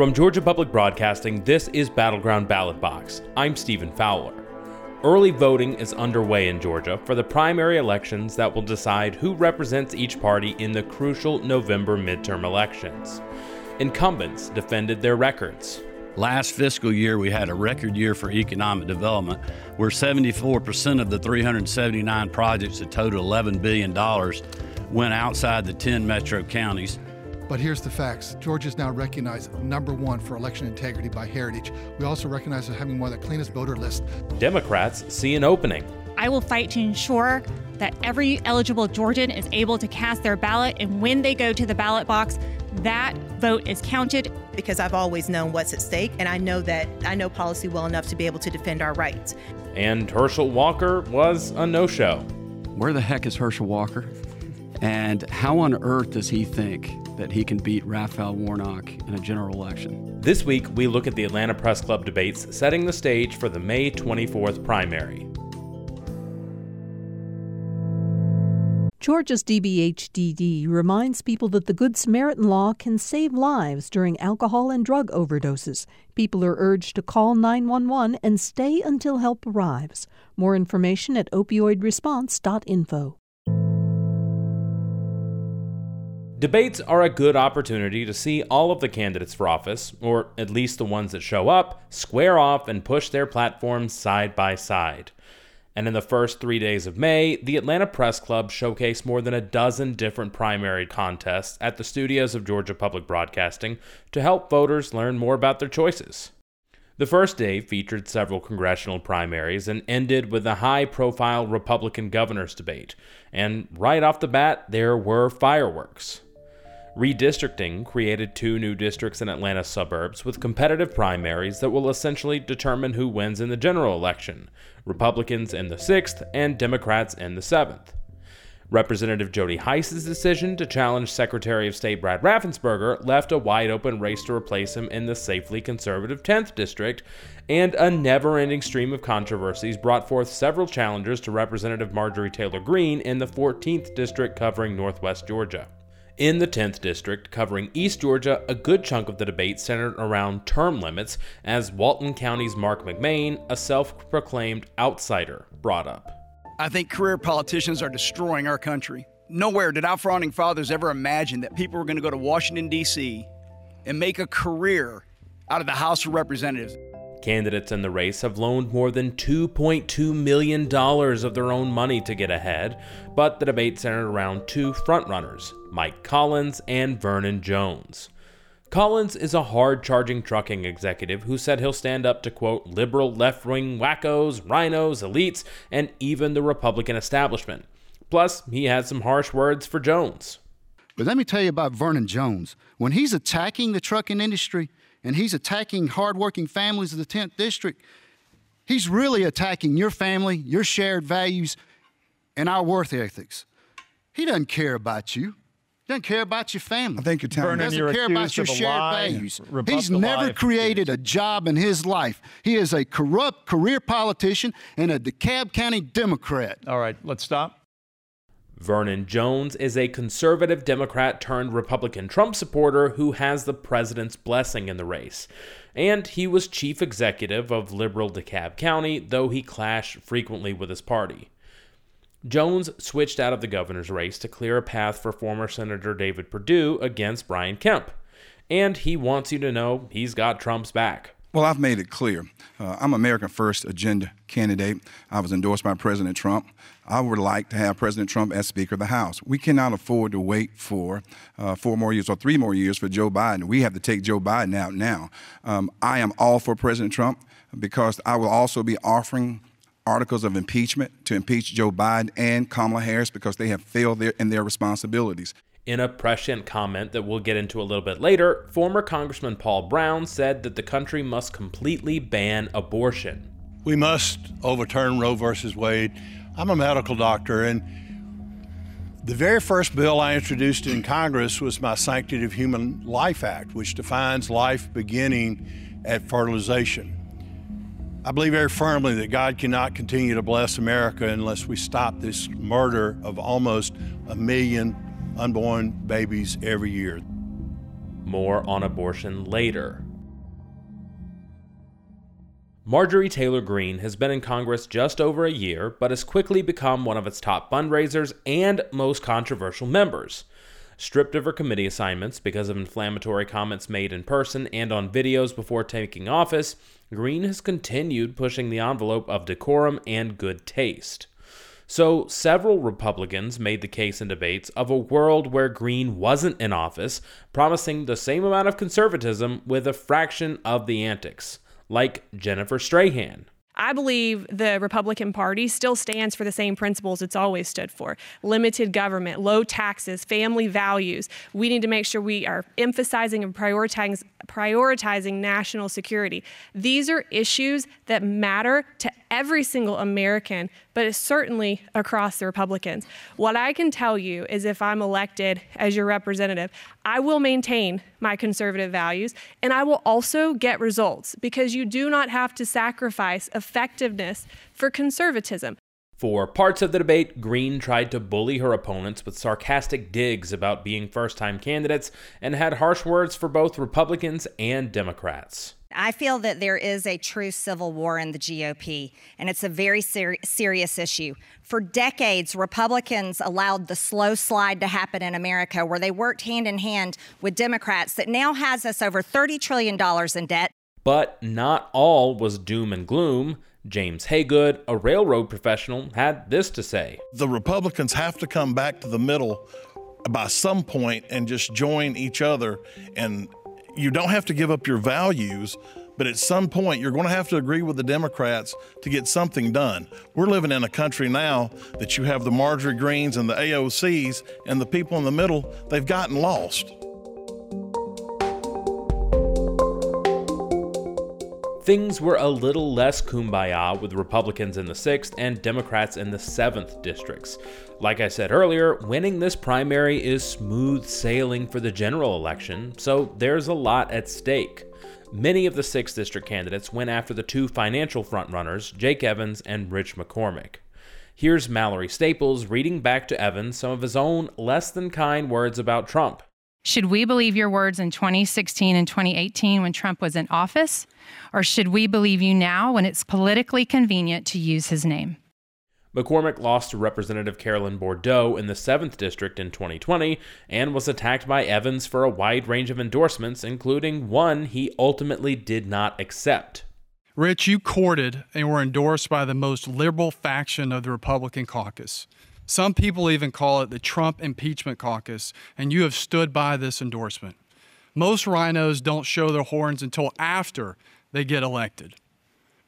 From Georgia Public Broadcasting, this is Battleground Ballot Box. I'm Stephen Fowler. Early voting is underway in Georgia for the primary elections that will decide who represents each party in the crucial November midterm elections. Incumbents defended their records. Last fiscal year, we had a record year for economic development, where 74% of the 379 projects that totaled $11 billion went outside the 10 metro counties. But here's the facts. Georgia is now recognized number one for election integrity by Heritage. We also recognize it having one of the cleanest voter lists. Democrats see an opening. I will fight to ensure that every eligible Georgian is able to cast their ballot, and when they go to the ballot box, that vote is counted. Because I've always known what's at stake, and I know policy well enough to be able to defend our rights. And Herschel Walker was a no-show. Where the heck is Herschel Walker? And how on earth does he think that he can beat Raphael Warnock in a general election? This week, we look at the Atlanta Press Club debates setting the stage for the May 24th primary. Georgia's DBHDD reminds people that the Good Samaritan law can save lives during alcohol and drug overdoses. People are urged to call 911 and stay until help arrives. More information at opioidresponse.info. Debates are a good opportunity to see all of the candidates for office, or at least the ones that show up, square off and push their platforms side by side. And in the first 3 days of May, the Atlanta Press Club showcased more than a dozen different primary contests at the studios of Georgia Public Broadcasting to help voters learn more about their choices. The first day featured several congressional primaries and ended with a high-profile Republican governor's debate. And right off the bat, there were fireworks. Redistricting created two new districts in Atlanta suburbs with competitive primaries that will essentially determine who wins in the general election, Republicans in the 6th and Democrats in the 7th. Representative Jody Hice's decision to challenge Secretary of State Brad Raffensperger left a wide-open race to replace him in the safely conservative 10th district, and a never-ending stream of controversies brought forth several challengers to Representative Marjorie Taylor Greene in the 14th district covering northwest Georgia. In the 10th district, covering East Georgia, a good chunk of the debate centered around term limits, as Walton County's Mark McMaine, a self-proclaimed outsider, brought up. I think career politicians are destroying our country. Nowhere did our founding fathers ever imagine that people were going to go to Washington, D.C. and make a career out of the House of Representatives. Candidates in the race have loaned more than $2.2 million of their own money to get ahead, but the debate centered around two frontrunners, Mike Collins and Vernon Jones. Collins is a hard-charging trucking executive who said he'll stand up to, quote, liberal left-wing wackos, rhinos, elites, and even the Republican establishment. Plus, he had some harsh words for Jones. But let me tell you about Vernon Jones. When he's attacking the trucking industry, and he's attacking hardworking families of the 10th district, he's really attacking your family, your shared values, and our worth ethics. He doesn't care about you. He doesn't care about your family. I think you're telling me he doesn't care about your shared values. He's never created a job in his life. He is a corrupt career politician and a DeKalb County Democrat. All right, let's stop. Vernon Jones is a conservative Democrat turned Republican Trump supporter who has the president's blessing in the race. And he was chief executive of liberal DeKalb County, though he clashed frequently with his party. Jones switched out of the governor's race to clear a path for former Senator David Perdue against Brian Kemp. And he wants you to know he's got Trump's back. Well, I've made it clear. I'm America First agenda candidate. I was endorsed by President Trump. I would like to have President Trump as Speaker of the House. We cannot afford to wait for 3 more years for Joe Biden. We have to take Joe Biden out now. I am all for President Trump because I will also be offering articles of impeachment to impeach Joe Biden and Kamala Harris because they have failed in their responsibilities. In a prescient comment that we'll get into a little bit later, former Congressman Paul Brown said that the country must completely ban abortion. We must overturn Roe versus Wade. I'm a medical doctor, and the very first bill I introduced in Congress was my Sanctity of Human Life Act, which defines life beginning at fertilization. I believe very firmly that God cannot continue to bless America unless we stop this murder of almost 1 million unborn babies every year. More on abortion later. Marjorie Taylor Greene has been in Congress just over a year, but has quickly become one of its top fundraisers and most controversial members. Stripped of her committee assignments because of inflammatory comments made in person and on videos before taking office, Greene has continued pushing the envelope of decorum and good taste. So, several Republicans made the case in debates of a world where Greene wasn't in office, promising the same amount of conservatism with a fraction of the antics, like Jennifer Strahan. I believe the Republican Party still stands for the same principles it's always stood for. Limited government, low taxes, family values. We need to make sure we are emphasizing and prioritizing national security. These are issues that matter to every single American, but it's certainly across the Republicans. What I can tell you is if I'm elected as your representative, I will maintain my conservative values, and I will also get results because you do not have to sacrifice effectiveness for conservatism. For parts of the debate, Greene tried to bully her opponents with sarcastic digs about being first-time candidates and had harsh words for both Republicans and Democrats. I feel that there is a true civil war in the GOP, and it's a very serious issue. For decades, Republicans allowed the slow slide to happen in America, where they worked hand in hand with Democrats that now has us over $30 trillion in debt. But not all was doom and gloom. James Haygood, a railroad professional, had this to say. The Republicans have to come back to the middle by some point and just join each other, and you don't have to give up your values, but at some point you're going to have to agree with the Democrats to get something done. We're living in a country now that you have the Marjorie Greenes and the AOCs and the people in the middle, they've gotten lost. Things were a little less kumbaya with Republicans in the 6th and Democrats in the 7th districts. Like I said earlier, winning this primary is smooth sailing for the general election, so there's a lot at stake. Many of the 6th district candidates went after the two financial frontrunners, Jake Evans and Rich McCormick. Here's Mallory Staples reading back to Evans some of his own less-than-kind words about Trump. Should we believe your words in 2016 and 2018 when Trump was in office? Or should we believe you now when it's politically convenient to use his name? McCormick lost to Representative Carolyn Bordeaux in the 7th District in 2020 and was attacked by Evans for a wide range of endorsements, including one he ultimately did not accept. Rich, you courted and were endorsed by the most liberal faction of the Republican caucus. Some people even call it the Trump impeachment caucus, and you have stood by this endorsement. Most rhinos don't show their horns until after they get elected.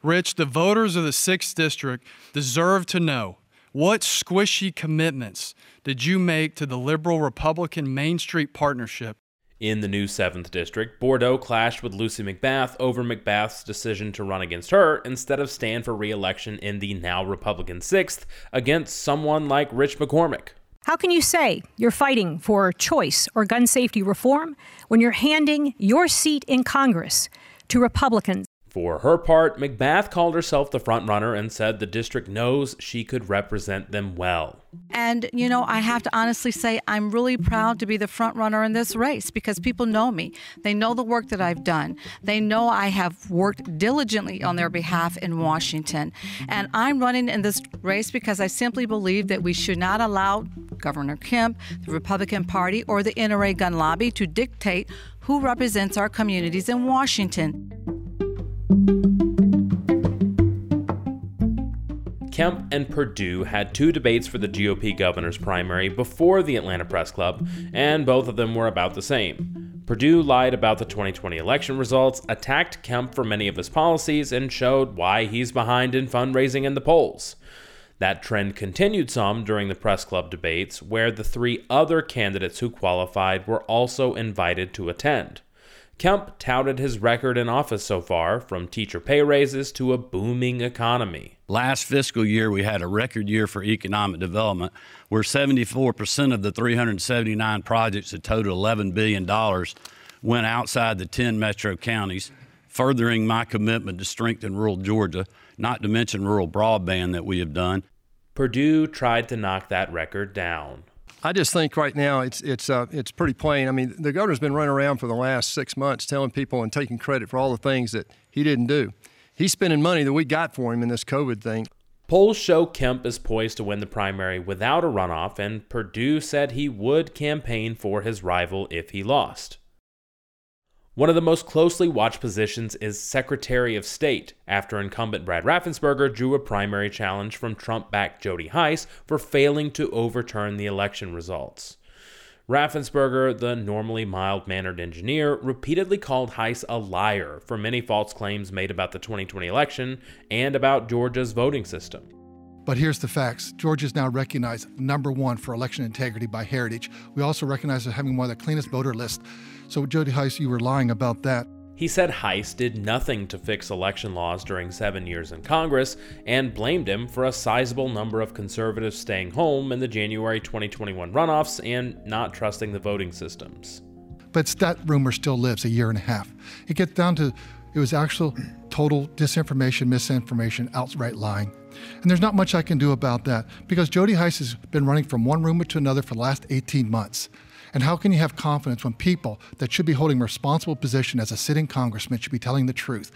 Rich, the voters of the 6th District deserve to know, what squishy commitments did you make to the liberal Republican Main Street partnership? In the new 7th District, Bordeaux clashed with Lucy McBath over McBath's decision to run against her instead of stand for re-election in the now Republican 6th against someone like Rich McCormick. How can you say you're fighting for choice or gun safety reform when you're handing your seat in Congress to Republicans? For her part, McBath called herself the frontrunner and said the district knows she could represent them well. And, you know, I have to honestly say I'm really proud to be the frontrunner in this race because people know me. They know the work that I've done. They know I have worked diligently on their behalf in Washington. And I'm running in this race because I simply believe that we should not allow Governor Kemp, the Republican Party, or the NRA gun lobby to dictate who represents our communities in Washington. Kemp and Perdue had two debates for the GOP governor's primary before the Atlanta Press Club, and both of them were about the same. Perdue lied about the 2020 election results, attacked Kemp for many of his policies, and showed why he's behind in fundraising in the polls. That trend continued some during the Press Club debates, where the three other candidates who qualified were also invited to attend. Kemp touted his record in office so far, from teacher pay raises to a booming economy. Last fiscal year, we had a record year for economic development, where 74% of the 379 projects that totaled $11 billion went outside the 10 metro counties, furthering my commitment to strengthen rural Georgia, not to mention rural broadband that we have done. Perdue tried to knock that record down. I just think right now it's pretty plain. I mean, the governor's been running around for the last 6 months telling people and taking credit for all the things that he didn't do. he's spending money that we got for him in this COVID thing. Polls show Kemp is poised to win the primary without a runoff, and Perdue said he would campaign for his rival if he lost. One of the most closely watched positions is Secretary of State, after incumbent Brad Raffensperger drew a primary challenge from Trump-backed Jody Hice for failing to overturn the election results. Raffensperger, the normally mild-mannered engineer, repeatedly called Hice a liar for many false claims made about the 2020 election and about Georgia's voting system. But here's the facts. Georgia is now recognized number one for election integrity by Heritage. We also recognize as having one of the cleanest voter lists. So Jody Hice, you were lying about that. He said Hice did nothing to fix election laws during 7 years in Congress and blamed him for a sizable number of conservatives staying home in the January 2021 runoffs and not trusting the voting systems. But that rumor still lives a year and a half. It gets down to, it was actual total disinformation, misinformation, outright lying. And there's not much I can do about that because Jody Hice has been running from one rumor to another for the last 18 months. And how can you have confidence when people that should be holding a responsible position as a sitting congressman should be telling the truth?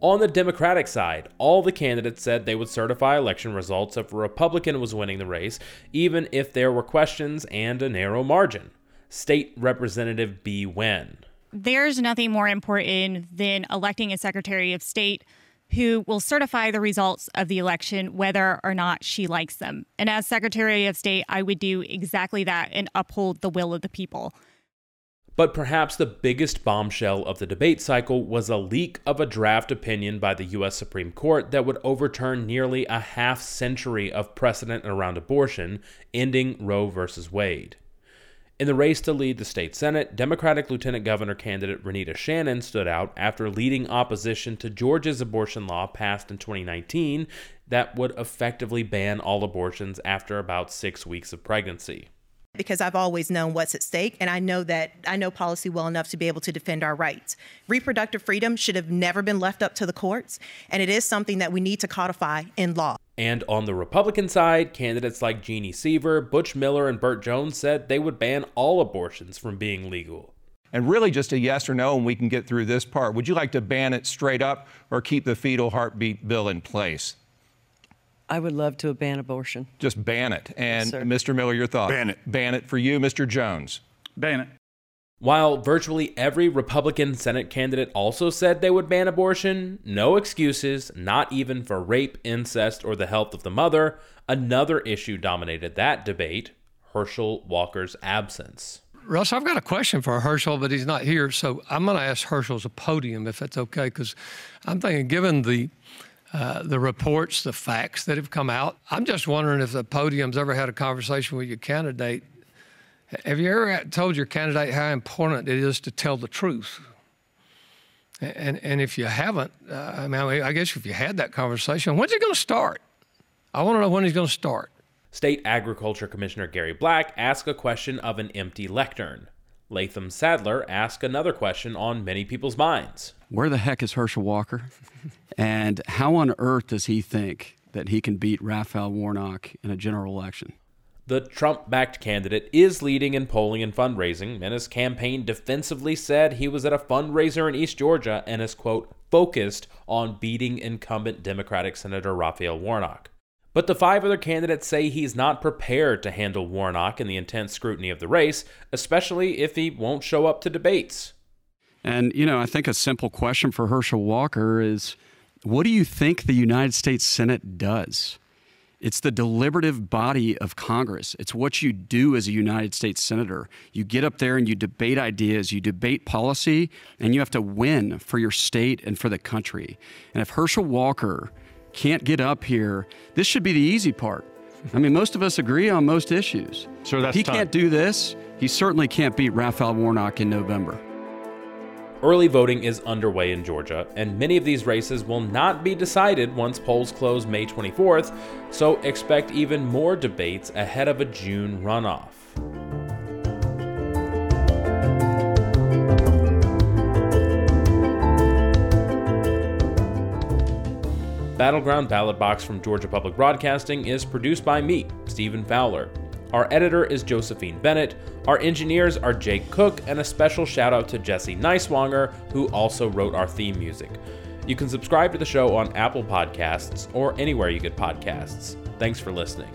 On the Democratic side, all the candidates said they would certify election results if a Republican was winning the race, even if there were questions and a narrow margin. State Representative B. Wen. There's nothing more important than electing a Secretary of State who will certify the results of the election, whether or not she likes them. And as Secretary of State, I would do exactly that and uphold the will of the people. But perhaps the biggest bombshell of the debate cycle was a leak of a draft opinion by the U.S. Supreme Court that would overturn nearly a half century of precedent around abortion, ending Roe versus Wade. In the race to lead the state Senate, Democratic Lieutenant Governor candidate Renita Shannon stood out after leading opposition to Georgia's abortion law passed in 2019 that would effectively ban all abortions after about 6 weeks of pregnancy. Because I've always known what's at stake, and I know policy well enough to be able to defend our rights. Reproductive freedom should have never been left up to the courts, and it is something that we need to codify in law. And on the Republican side, candidates like Jeannie Seaver, Butch Miller, and Burt Jones said they would ban all abortions from being legal. And really just a yes or no, and we can get through this part. Would you like to ban it straight up or keep the fetal heartbeat bill in place? I would love to ban abortion. Just ban it. And yes, Mr. Miller, your thoughts? Ban it. Ban it for you, Mr. Jones. Ban it. While virtually every Republican Senate candidate also said they would ban abortion, no excuses, not even for rape, incest, or the health of the mother, another issue dominated that debate, Herschel Walker's absence. Russ, I've got a question for Herschel, but he's not here, so I'm going to ask Herschel to podium if that's okay, because I'm thinking given the reports, the facts that have come out. I'm just wondering if the podium's ever had a conversation with your candidate. Have you ever told your candidate how important it is to tell the truth? And if you haven't, I guess if you had that conversation, when's it going to start? I want to know when he's going to start. State Agriculture Commissioner Gary Black asked a question of an empty lectern. Latham Sadler asked another question on many people's minds. Where the heck is Herschel Walker? And how on earth does he think that he can beat Raphael Warnock in a general election? The Trump-backed candidate is leading in polling and fundraising, and his campaign defensively said he was at a fundraiser in East Georgia and is, quote, focused on beating incumbent Democratic Senator Raphael Warnock. But the five other candidates say he's not prepared to handle Warnock in the intense scrutiny of the race, especially if he won't show up to debates. And, you know, I think a simple question for Herschel Walker is, what do you think the United States Senate does? It's the deliberative body of Congress. It's what you do as a United States Senator. You get up there and you debate ideas, you debate policy, and you have to win for your state and for the country. And if Herschel Walker can't get up here, this should be the easy part. I mean, most of us agree on most issues. Sure, that's if he can't do this, he certainly can't beat Raphael Warnock in November. Early voting is underway in Georgia, and many of these races will not be decided once polls close May 24th, so expect even more debates ahead of a June runoff. Battleground Ballot Box from Georgia Public Broadcasting is produced by me, Stephen Fowler. Our editor is Josephine Bennett. Our engineers are Jake Cook, and a special shout out to Jesse Neiswanger, who also wrote our theme music. You can subscribe to the show on Apple Podcasts or anywhere you get podcasts. Thanks for listening.